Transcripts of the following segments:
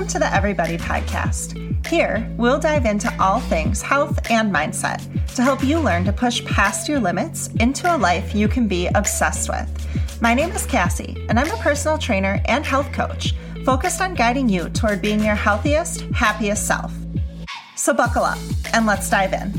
Welcome to the Everybody Podcast. Here, we'll dive into all things health and mindset to help you learn to push past your limits into a life you can be obsessed with. My name is Cassie, and I'm a personal trainer and health coach focused on guiding you toward being your healthiest, happiest self. So buckle up and let's dive in.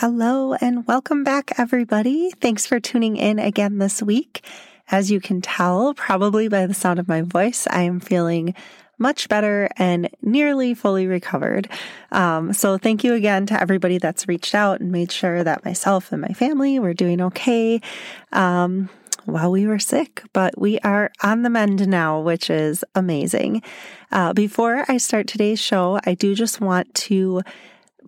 Hello and welcome back, everybody. Thanks for tuning in again this week. As you can tell, probably by the sound of my voice, I am feeling much better and nearly fully recovered. So thank you again to everybody that's reached out and made sure that myself and my family were doing okay while we were sick, but we are on the mend now, which is amazing. Before I start today's show, I do just want to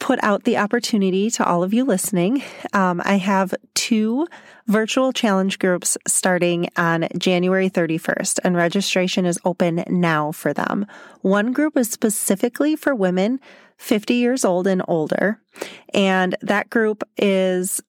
put out the opportunity to all of you listening. I have two virtual challenge groups starting on January 31st, and registration is open now for them. One group is specifically for women 50 years old and older, and that group is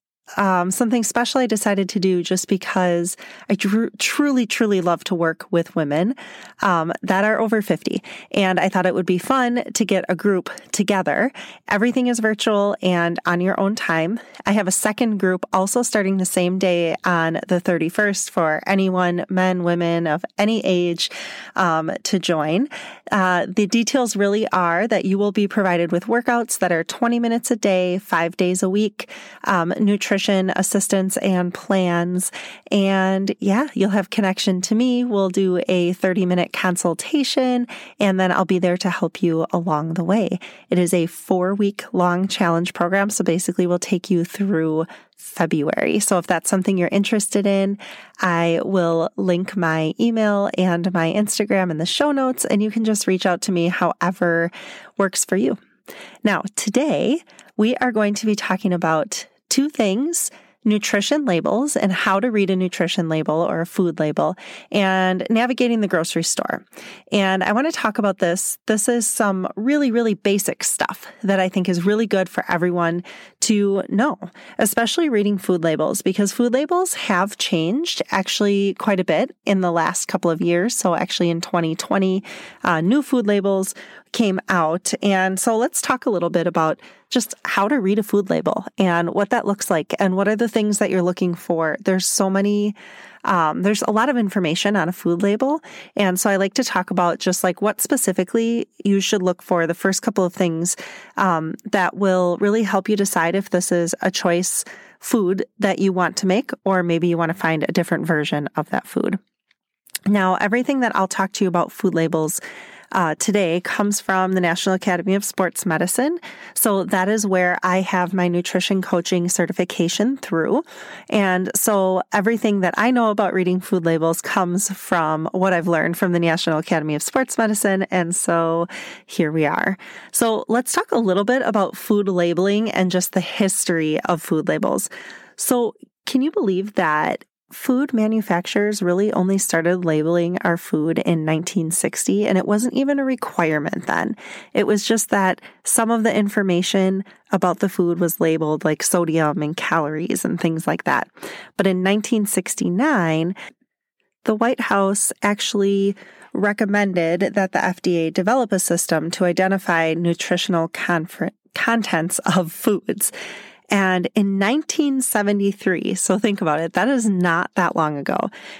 something special I decided to do just because I truly love to work with women that are over 50. And I thought it would be fun to get a group together. Everything is virtual and on your own time. I have a second group also starting the same day on the 31st for anyone, men, women of any age, to join. The details really are that you will be provided with workouts that are 20 minutes a day, 5 days a week, nutrition assistance and plans. And yeah, you'll have connection to me. We'll do a 30-minute consultation, and then I'll be there to help you along the way. It is a 4-week long challenge program. So basically we'll take you through February. So if that's something you're interested in, I will link my email and my Instagram in the show notes, and you can just reach out to me however works for you. Now, today we are going to be talking about two things: nutrition labels and how to read a nutrition label or a food label, and navigating the grocery store. And I want to talk about this. This is some really, really basic stuff that I think is really good for everyone to know, especially reading food labels, because food labels have changed actually quite a bit in the last couple of years. So actually in 2020, new food labels came out. And so let's talk a little bit about just how to read a food label and what that looks like and what are the things that you're looking for. There's so many, there's a lot of information on a food label. And so I like to talk about just like what specifically you should look for, the first couple of things that will really help you decide if this is a choice food that you want to make, or maybe you want to find a different version of that food. Now, everything that I'll talk to you about food labels today comes from the National Academy of Sports Medicine. So that is where I have my nutrition coaching certification through. And so everything that I know about reading food labels comes from what I've learned from the National Academy of Sports Medicine. And so here we are. So let's talk a little bit about food labeling and just the history of food labels. So can you believe that food manufacturers really only started labeling our food in 1960, and it wasn't even a requirement then. It was just that some of the information about the food was labeled, like sodium and calories and things like that. But in 1969, the White House actually recommended that the FDA develop a system to identify nutritional contents of foods. And in 1973, so think about it, that is not that long ago.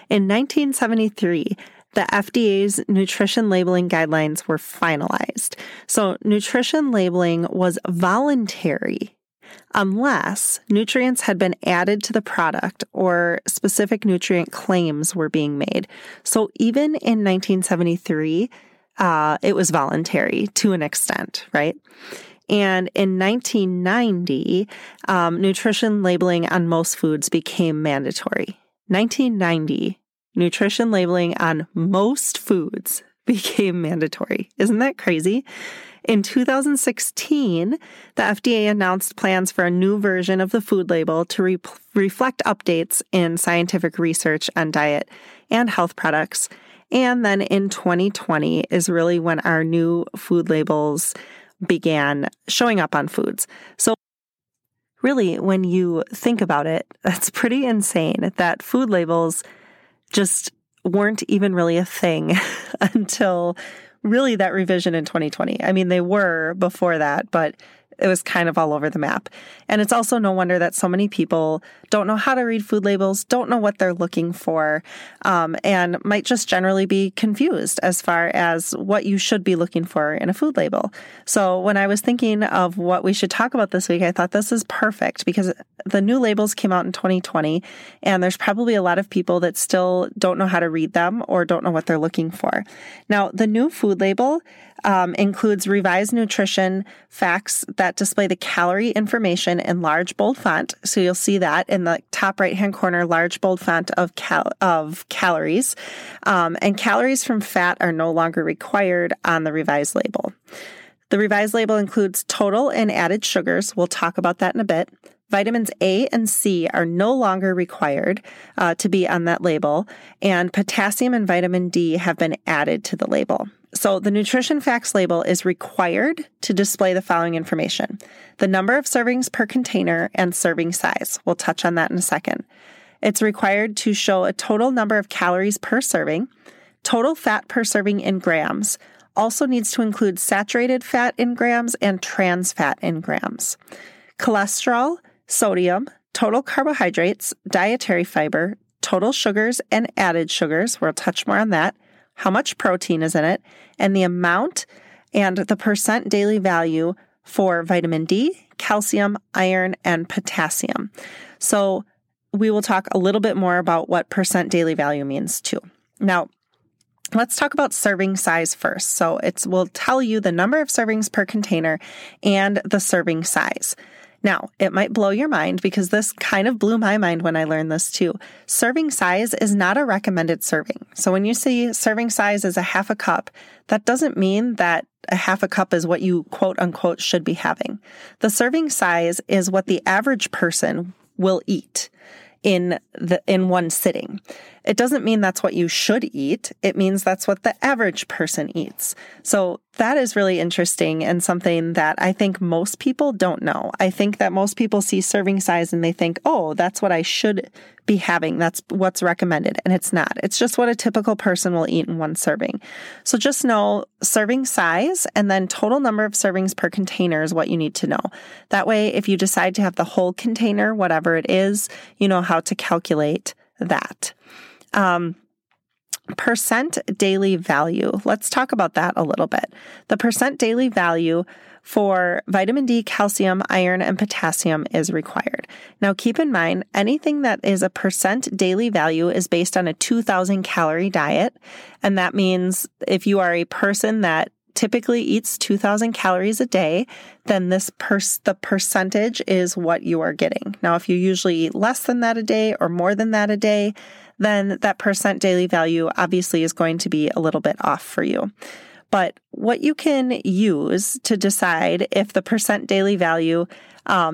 In 1973, the FDA's nutrition labeling guidelines were finalized. So nutrition labeling was voluntary unless nutrients had been added to the product or specific nutrient claims were being made. So even in 1973, it was voluntary to an extent, right? And in 1990, nutrition labeling on most foods became mandatory. 1990, nutrition labeling on most foods became mandatory. Isn't that crazy? In 2016, the FDA announced plans for a new version of the food label to reflect updates in scientific research on diet and health products. And then in 2020 is really when our new food labels began showing up on foods. So Really, when you think about it, that's pretty insane that food labels just weren't even really a thing until really that revision in 2020. I mean, they were before that, but it was kind of all over the map. And it's also no wonder that so many people don't know how to read food labels, don't know what they're looking for, and might just generally be confused as far as what you should be looking for in a food label. So when I was thinking of what we should talk about this week, I thought this is perfect because the new labels came out in 2020, and there's probably a lot of people that still don't know how to read them or don't know what they're looking for. Now, the new food label includes revised nutrition facts that display the calorie information in large bold font. So you'll see that in the top right-hand corner, large bold font of calories. And calories from fat are no longer required on the revised label. The revised label includes total and added sugars. We'll talk about that in a bit. Vitamins A and C are no longer required to be on that label, and potassium and vitamin D have been added to the label. So the nutrition facts label is required to display the following information: the number of servings per container and serving size. We'll touch on that in a second. It's required to show a total number of calories per serving, total fat per serving in grams, also needs to include saturated fat in grams and trans fat in grams, cholesterol, sodium, total carbohydrates, dietary fiber, total sugars and added sugars. We'll touch more on that. How much protein is in it, and the amount and the percent daily value for vitamin D, calcium, iron, and potassium. So we will talk a little bit more about what percent daily value means too. Now, let's talk about serving size first. So it will tell you the number of servings per container and the serving size. Now, it might blow your mind because this kind of blew my mind when I learned this too. Serving size is not a recommended serving. So when you see serving size is a half a cup, that doesn't mean that a half a cup is what you quote unquote should be having. The serving size is what the average person will eat in one sitting. It doesn't mean that's what you should eat. It means that's what the average person eats. So that is really interesting and something that I think most people don't know. I think that most people see serving size and they think, oh, that's what I should be having. That's what's recommended. And it's not. It's just what a typical person will eat in one serving. So just know serving size and then total number of servings per container is what you need to know. That way, if you decide to have the whole container, whatever it is, you know how to calculate that. Percent daily value. Let's talk about that a little bit. The percent daily value for vitamin D, calcium, iron, and potassium is required. Now, keep in mind, anything that is a percent daily value is based on a 2,000 calorie diet. And that means if you are a person that typically eats 2,000 calories a day, then this the percentage is what you are getting. Now, if you usually eat less than that a day or more than that a day, then that percent daily value obviously is going to be a little bit off for you. But what you can use to decide if the percent daily value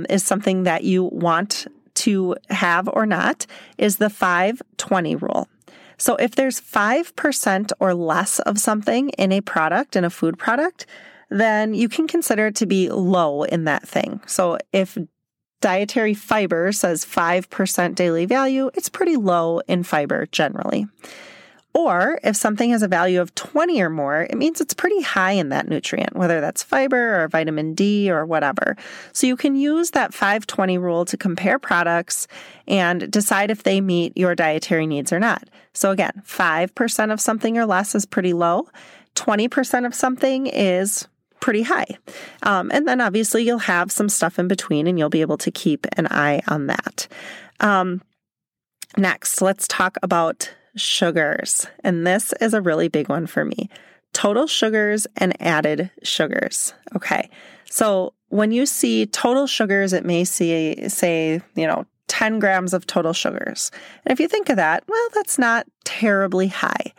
is something that you want to have or not is the 5/20 rule. So if there's 5% or less of something in a product, in a food product, then you can consider it to be low in that thing. So if dietary fiber says 5% daily value, it's pretty low in fiber generally. Or if something has a value of 20 or more, it means it's pretty high in that nutrient, whether that's fiber or vitamin D or whatever. So you can use that 5/20 rule to compare products and decide if they meet your dietary needs or not. So again, 5% of something or less is pretty low. 20% of something is pretty high. And then obviously you'll have some stuff in between and you'll be able to keep an eye on that. Next, let's talk about sugars. And this is a really big one for me. Total sugars and added sugars. Okay. So when you see total sugars, it may say, 10 grams of total sugars. And if you think of that, well, that's not terribly high.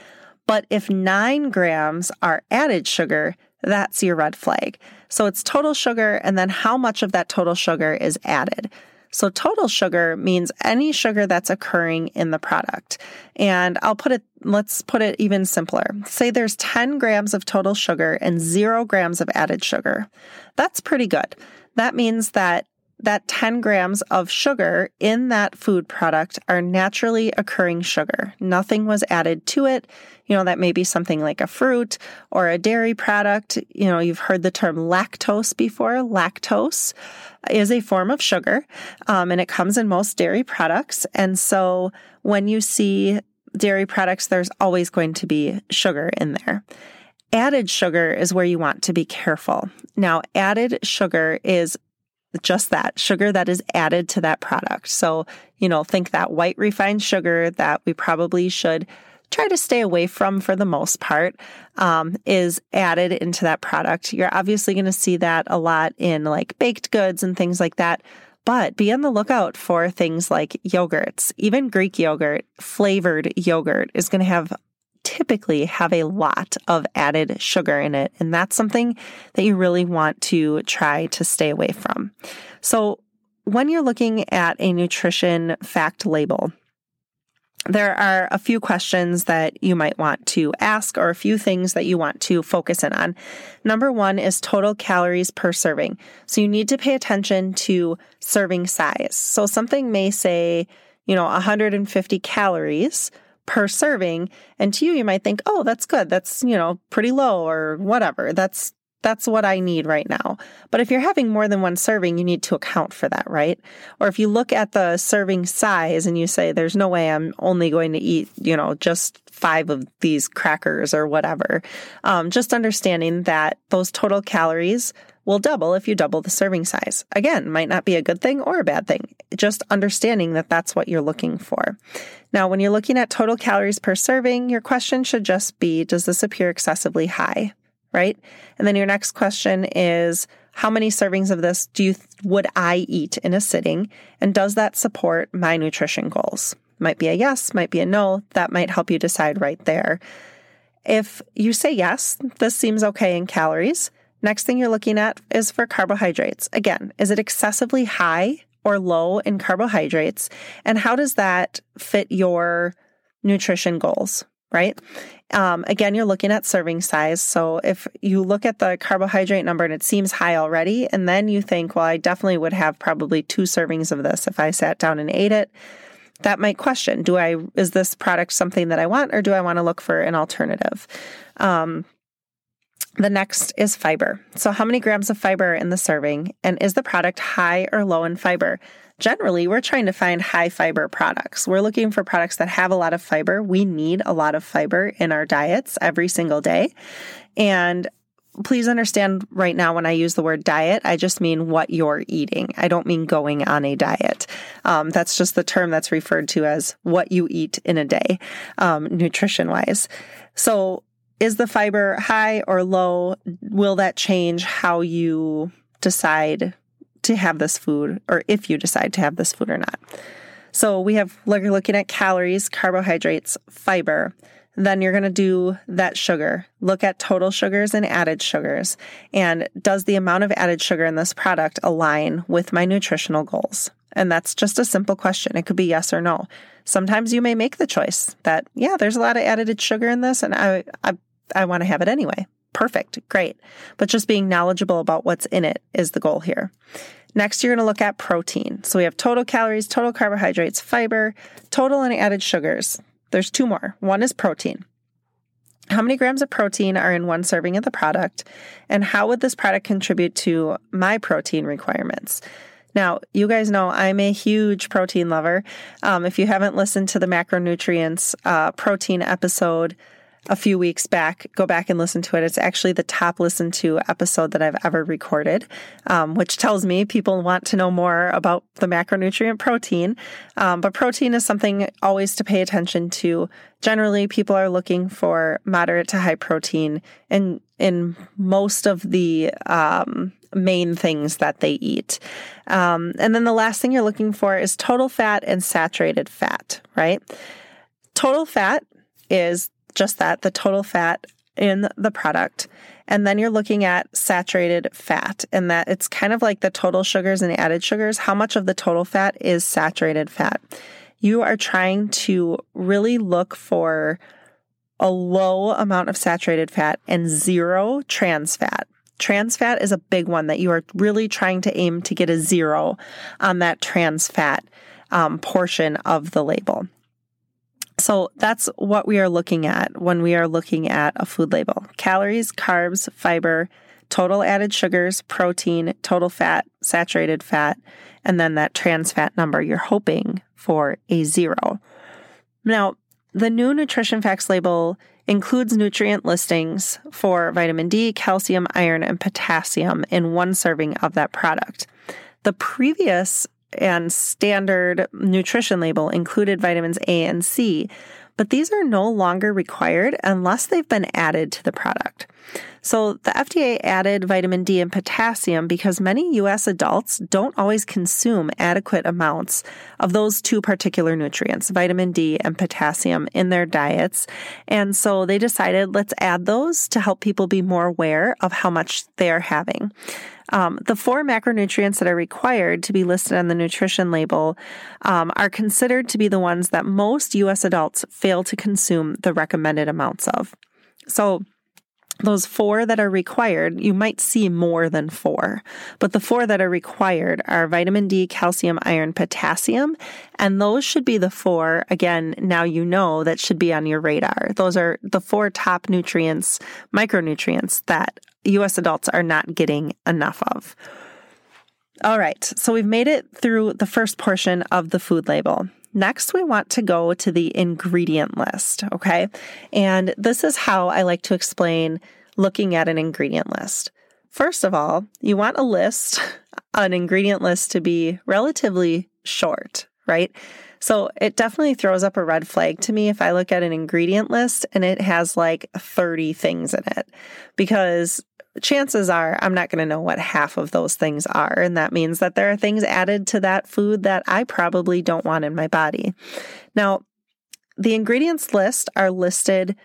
But if 9 grams are added sugar, that's your red flag. So it's total sugar, and then how much of that total sugar is added. So total sugar means any sugar that's occurring in the product. And let's put it even simpler. Say there's 10 grams of total sugar and 0 grams of added sugar. That's pretty good. That means that that 10 grams of sugar in that food product are naturally occurring sugar. Nothing was added to it. You know, that may be something like a fruit or a dairy product. You know, you've heard the term lactose before. Lactose is a form of sugar, and it comes in most dairy products. And so when you see dairy products, there's always going to be sugar in there. Added sugar is where you want to be careful. Now, added sugar is just that, sugar that is added to that product. So, you know, think that white refined sugar that we probably should try to stay away from for the most part is added into that product. You're obviously going to see that a lot in like baked goods and things like that. But be on the lookout for things like yogurts. Even Greek yogurt, flavored yogurt is going to typically have a lot of added sugar in it. And that's something that you really want to try to stay away from. So when you're looking at a nutrition fact label, there are a few questions that you might want to ask or a few things that you want to focus in on. Number one is total calories per serving. So you need to pay attention to serving size. So something may say, you know, 150 calories per serving. And to you, you might think, oh, that's good. That's, you know, pretty low or whatever. That's what I need right now. But if you're having more than one serving, you need to account for that, right? Or if you look at the serving size and you say, there's no way I'm only going to eat, you know, just 5 of these crackers or whatever. Just understanding that those total calories will double if you double the serving size. Again, might not be a good thing or a bad thing, just understanding that that's what you're looking for. Now, when you're looking at total calories per serving, your question should just be, does this appear excessively high, right? And then your next question is, how many servings of this would I eat in a sitting? And does that support my nutrition goals? Might be a yes, might be a no. That might help you decide right there. If you say yes, this seems okay in calories. Next thing you're looking at is for carbohydrates. Again, is it excessively high or low in carbohydrates? And how does that fit your nutrition goals, right? Again, you're looking at serving size. So if you look at the carbohydrate number and it seems high already, and then you think, well, I definitely would have probably 2 servings of this if I sat down and ate it, that might question, is this product something that I want, or do I want to look for an alternative? The next is fiber. So how many grams of fiber are in the serving, and is the product high or low in fiber? Generally, we're trying to find high fiber products. We're looking for products that have a lot of fiber. We need a lot of fiber in our diets every single day. And please understand right now, when I use the word diet, I just mean what you're eating. I don't mean going on a diet. That's just the term that's referred to as what you eat in a day, nutrition-wise. So is the fiber high or low? Will that change how you decide to have this food, or if you decide to have this food or not? So we're looking at calories, carbohydrates, fiber. Then you're going to do that sugar. Look at total sugars and added sugars. And does the amount of added sugar in this product align with my nutritional goals? And that's just a simple question. It could be yes or no. Sometimes you may make the choice that, yeah, there's a lot of added sugar in this and I want to have it anyway. Perfect. Great. But just being knowledgeable about what's in it is the goal here. Next, you're going to look at protein. So we have total calories, total carbohydrates, fiber, total and added sugars. There's 2 more. One is protein. How many grams of protein are in one serving of the product? And how would this product contribute to my protein requirements? Now, you guys know I'm a huge protein lover. If you haven't listened to the macronutrients protein episode a few weeks back, go back and listen to it. It's actually the top listened to episode that I've ever recorded, which tells me people want to know more about the macronutrient protein. But protein is something always to pay attention to. Generally, people are looking for moderate to high protein in most of the main things that they eat. And then the last thing you're looking for is total fat and saturated fat, right? Total fat is just that, the total fat in the product. And then you're looking at saturated fat, and that it's kind of like the total sugars and added sugars. How much of the total fat is saturated fat? You are trying to really look for a low amount of saturated fat and 0 trans fat. Trans fat is a big one that you are really trying to aim to get a 0 on that trans fat portion of the label. So that's what we are looking at when we are looking at a food label. Calories, carbs, fiber, total added sugars, protein, total fat, saturated fat, and then that trans fat number. You're hoping for a 0. Now, the new nutrition facts label includes nutrient listings for vitamin D, calcium, iron, and potassium in one serving of that product. The previous and standard nutrition label included vitamins A and C, but these are no longer required unless they've been added to the product. So the FDA added vitamin D and potassium because many U.S. adults don't always consume adequate amounts of those two particular nutrients, vitamin D and potassium, in their diets. And so they decided, let's add those to help people be more aware of how much they are having. The 4 macronutrients that are required to be listed on the nutrition label are considered to be the ones that most U.S. adults fail to consume the recommended amounts of. So those 4 that are required, you might see more than 4, but the 4 that are required are vitamin D, calcium, iron, potassium, and those should be the 4, again, now you know, that should be on your radar. Those are the 4 top nutrients, micronutrients, that U.S. adults are not getting enough of. All right, so we've made it through the first portion of the food label. Next, we want to go to the ingredient list, okay? And this is how I like to explain looking at an ingredient list. First of all, you want an ingredient list to be relatively short, right? So it definitely throws up a red flag to me if I look at an ingredient list and it has like 30 things in it, because chances are I'm not going to know what half of those things are. And that means that there are things added to that food that I probably don't want in my body. Now, the ingredients list are listed.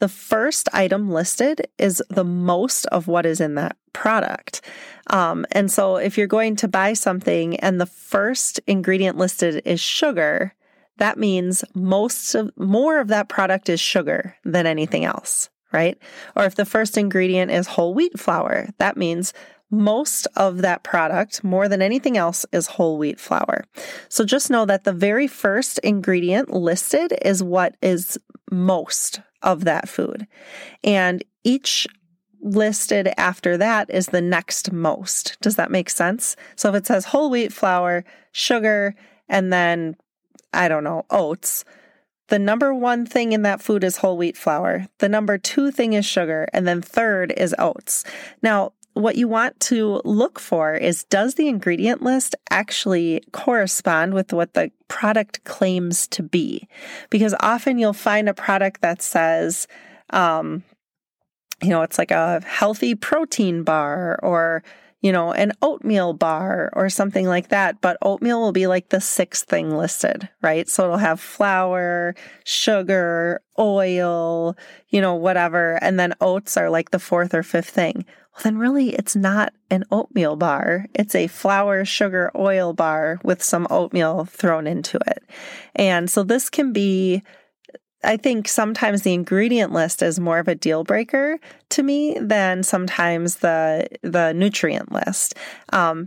The first item listed is the most of what is in that product. And so if you're going to buy something and the first ingredient listed is sugar, that means more of that product is sugar than anything else, right? Or if the first ingredient is whole wheat flour, that means most of that product, more than anything else, is whole wheat flour. So just know that the very first ingredient listed is what is most of that food. And each listed after that is the next most. Does that make sense? So if it says whole wheat flour, sugar, and then, I don't know, oats, the number 1 thing in that food is whole wheat flour. The number 2 thing is sugar. And then third is oats. Now, what you want to look for is, does the ingredient list actually correspond with what the product claims to be? Because often you'll find a product that says, it's like a healthy protein bar or, an oatmeal bar or something like that. But oatmeal will be like the 6th thing listed, right? So it'll have flour, sugar, oil, whatever. And then oats are like the 4th or 5th thing. Well, then really it's not an oatmeal bar. It's a flour, sugar, oil bar with some oatmeal thrown into it. And so this can be, I think sometimes the ingredient list is more of a deal breaker to me than sometimes the nutrient list,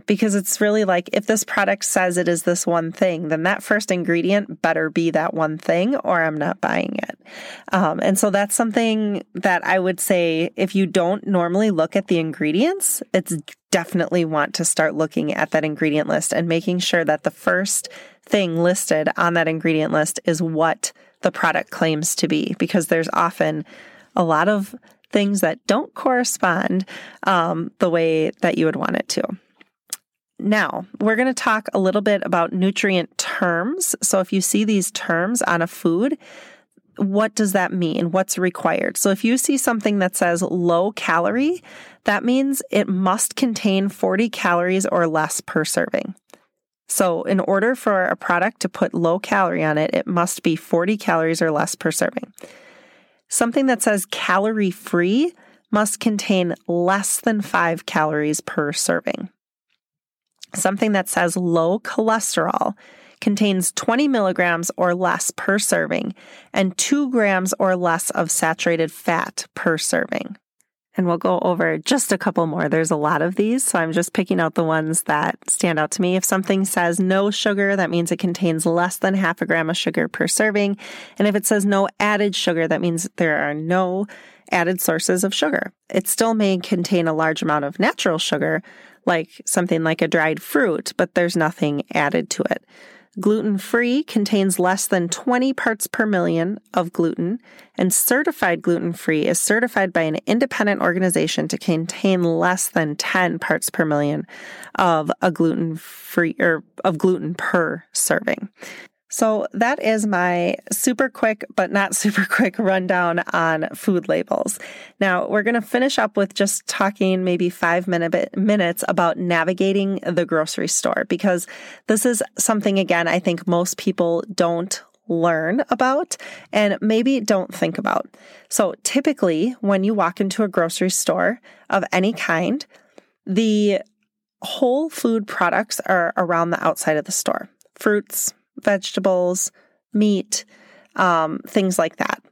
because it's really like, if this product says it is this one thing, then that first ingredient better be that one thing or I'm not buying it. And so that's something that I would say, if you don't normally look at the ingredients, it's definitely want to start looking at that ingredient list and making sure that the first thing listed on that ingredient list is what the product claims to be, because there's often a lot of things that don't correspond the way that you would want it to. Now, we're going to talk a little bit about nutrient terms. So if you see these terms on a food, what does that mean? What's required? So if you see something that says low calorie, that means it must contain 40 calories or less per serving. So in order for a product to put low calorie on it, it must be 40 calories or less per serving. Something that says calorie free must contain less than 5 calories per serving. Something that says low cholesterol contains 20 milligrams or less per serving and 2 grams or less of saturated fat per serving. and we'll go over just a couple more. There's a lot of these, so I'm just picking out the ones that stand out to me. If something says no sugar, that means it contains less than half a gram of sugar per serving. And if it says no added sugar, that means there are no added sources of sugar. It still may contain a large amount of natural sugar, like something like a dried fruit, but there's nothing added to it. Gluten-free contains less than 20 parts per million of gluten, and certified gluten-free is certified by an independent organization to contain less than 10 parts per million of a gluten-free or of gluten per serving. So that is my super quick, but not super quick rundown on food labels. Now we're going to finish up with just talking maybe 5 minutes about navigating the grocery store, because this is something, again, I think most people don't learn about and maybe don't think about. So typically when you walk into a grocery store of any kind, the whole food products are around the outside of the store. Fruits, vegetables, meat, things like that.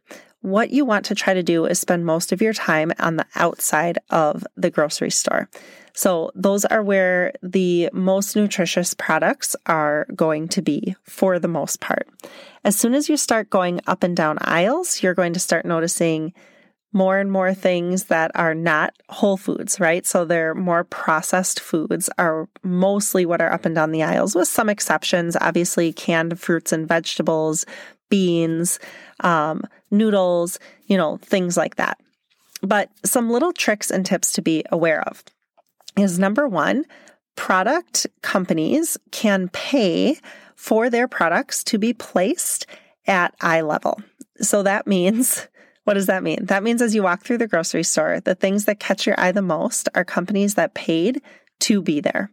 What you want to try to do is spend most of your time on the outside of the grocery store. So those are where the most nutritious products are going to be for the most part. As soon as you start going up and down aisles, you're going to start noticing more and more things that are not whole foods, right? So they're more processed foods are mostly what are up and down the aisles, with some exceptions, obviously canned fruits and vegetables, beans, noodles, things like that. But some little tricks and tips to be aware of is, number one, product companies can pay for their products to be placed at eye level. So that means... what does that mean? That means as you walk through the grocery store, the things that catch your eye the most are companies that paid to be there.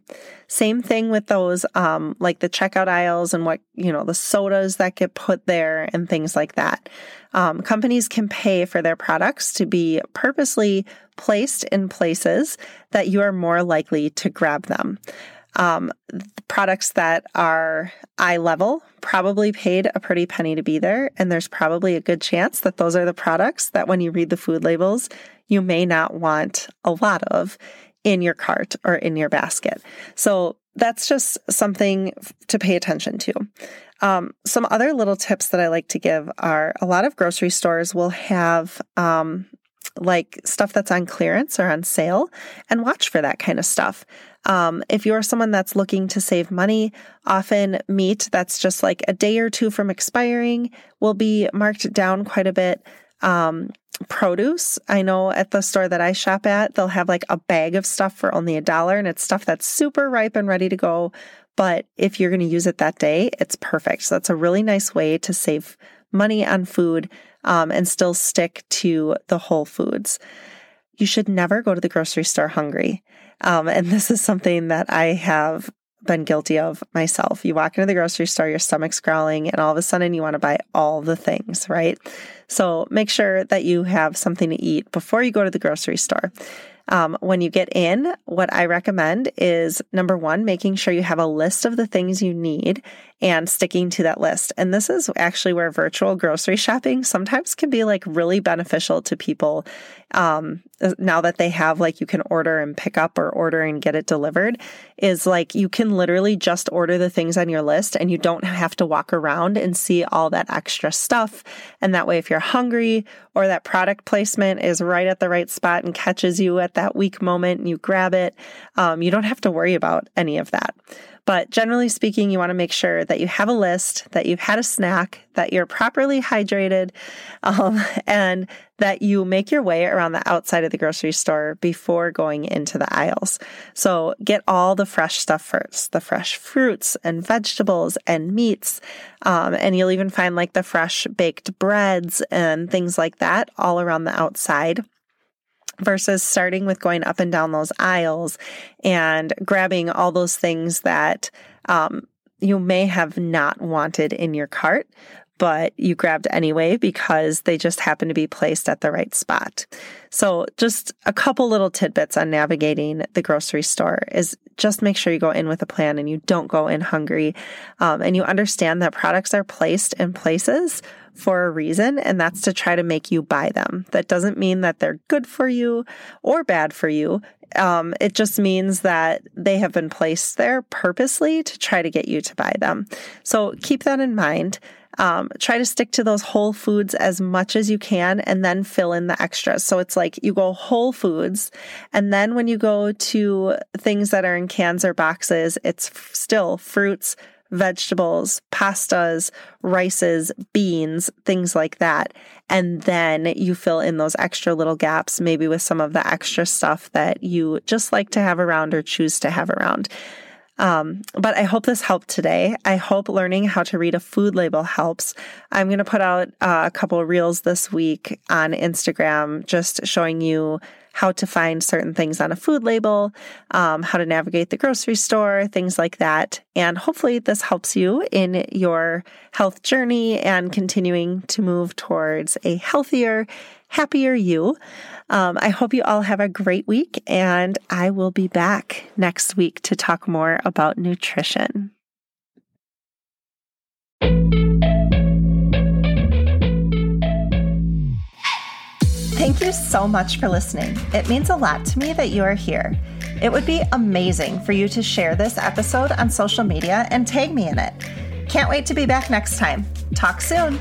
Same thing with those, like the checkout aisles and what, the sodas that get put there and things like that. Companies can pay for their products to be purposely placed in places that you are more likely to grab them. Products that are eye level probably paid a pretty penny to be there. And there's probably a good chance that those are the products that when you read the food labels, you may not want a lot of in your cart or in your basket. So that's just something to pay attention to. Some other little tips that I like to give are, a lot of grocery stores will have, like stuff that's on clearance or on sale, and watch for that kind of stuff. If you're someone that's looking to save money, often meat that's just like a day or two from expiring will be marked down quite a bit. Produce, I know at the store that I shop at, they'll have like a bag of stuff for only $1, and it's stuff that's super ripe and ready to go. But if you're going to use it that day, it's perfect. So that's a really nice way to save money on food, and still stick to the whole foods. You should never go to the grocery store hungry. And this is something that I have been guilty of myself. You walk into the grocery store, your stomach's growling, and all of a sudden you want to buy all the things, right? So make sure that you have something to eat before you go to the grocery store. When you get in, what I recommend is, number one, making sure you have a list of the things you need and sticking to that list. And this is actually where virtual grocery shopping sometimes can be like really beneficial to people. Now that they have, like, you can order and pick up, or order and get it delivered, is like you can literally just order the things on your list and you don't have to walk around and see all that extra stuff. And that way, if you're hungry or that product placement is right at the right spot and catches you at that weak moment and you grab it, you don't have to worry about any of that. But generally speaking, you want to make sure that you have a list, that you've had a snack, that you're properly hydrated, and that you make your way around the outside of the grocery store before going into the aisles. So get all the fresh stuff first, the fresh fruits and vegetables and meats, and you'll even find like the fresh baked breads and things like that all around the outside, versus starting with going up and down those aisles and grabbing all those things that you may have not wanted in your cart, but you grabbed anyway because they just happen to be placed at the right spot. So just a couple little tidbits on navigating the grocery store is just make sure you go in with a plan and you don't go in hungry. And you understand that products are placed in places for a reason, and that's to try to make you buy them. That doesn't mean that they're good for you or bad for you. It just means that they have been placed there purposely to try to get you to buy them. So keep that in mind. Try to stick to those whole foods as much as you can and then fill in the extras. So it's like you go whole foods, and then when you go to things that are in cans or boxes, it's still fruits, vegetables, pastas, rices, beans, things like that. And then you fill in those extra little gaps, maybe with some of the extra stuff that you just like to have around or choose to have around. But I hope this helped today. I hope learning how to read a food label helps. I'm going to put out a couple of reels this week on Instagram, just showing you how to find certain things on a food label, how to navigate the grocery store, things like that. And hopefully this helps you in your health journey and continuing to move towards a healthier, happier you. I hope you all have a great week, and I will be back next week to talk more about nutrition. Thank you so much for listening. It means a lot to me that you are here. It would be amazing for you to share this episode on social media and tag me in it. Can't wait to be back next time. Talk soon.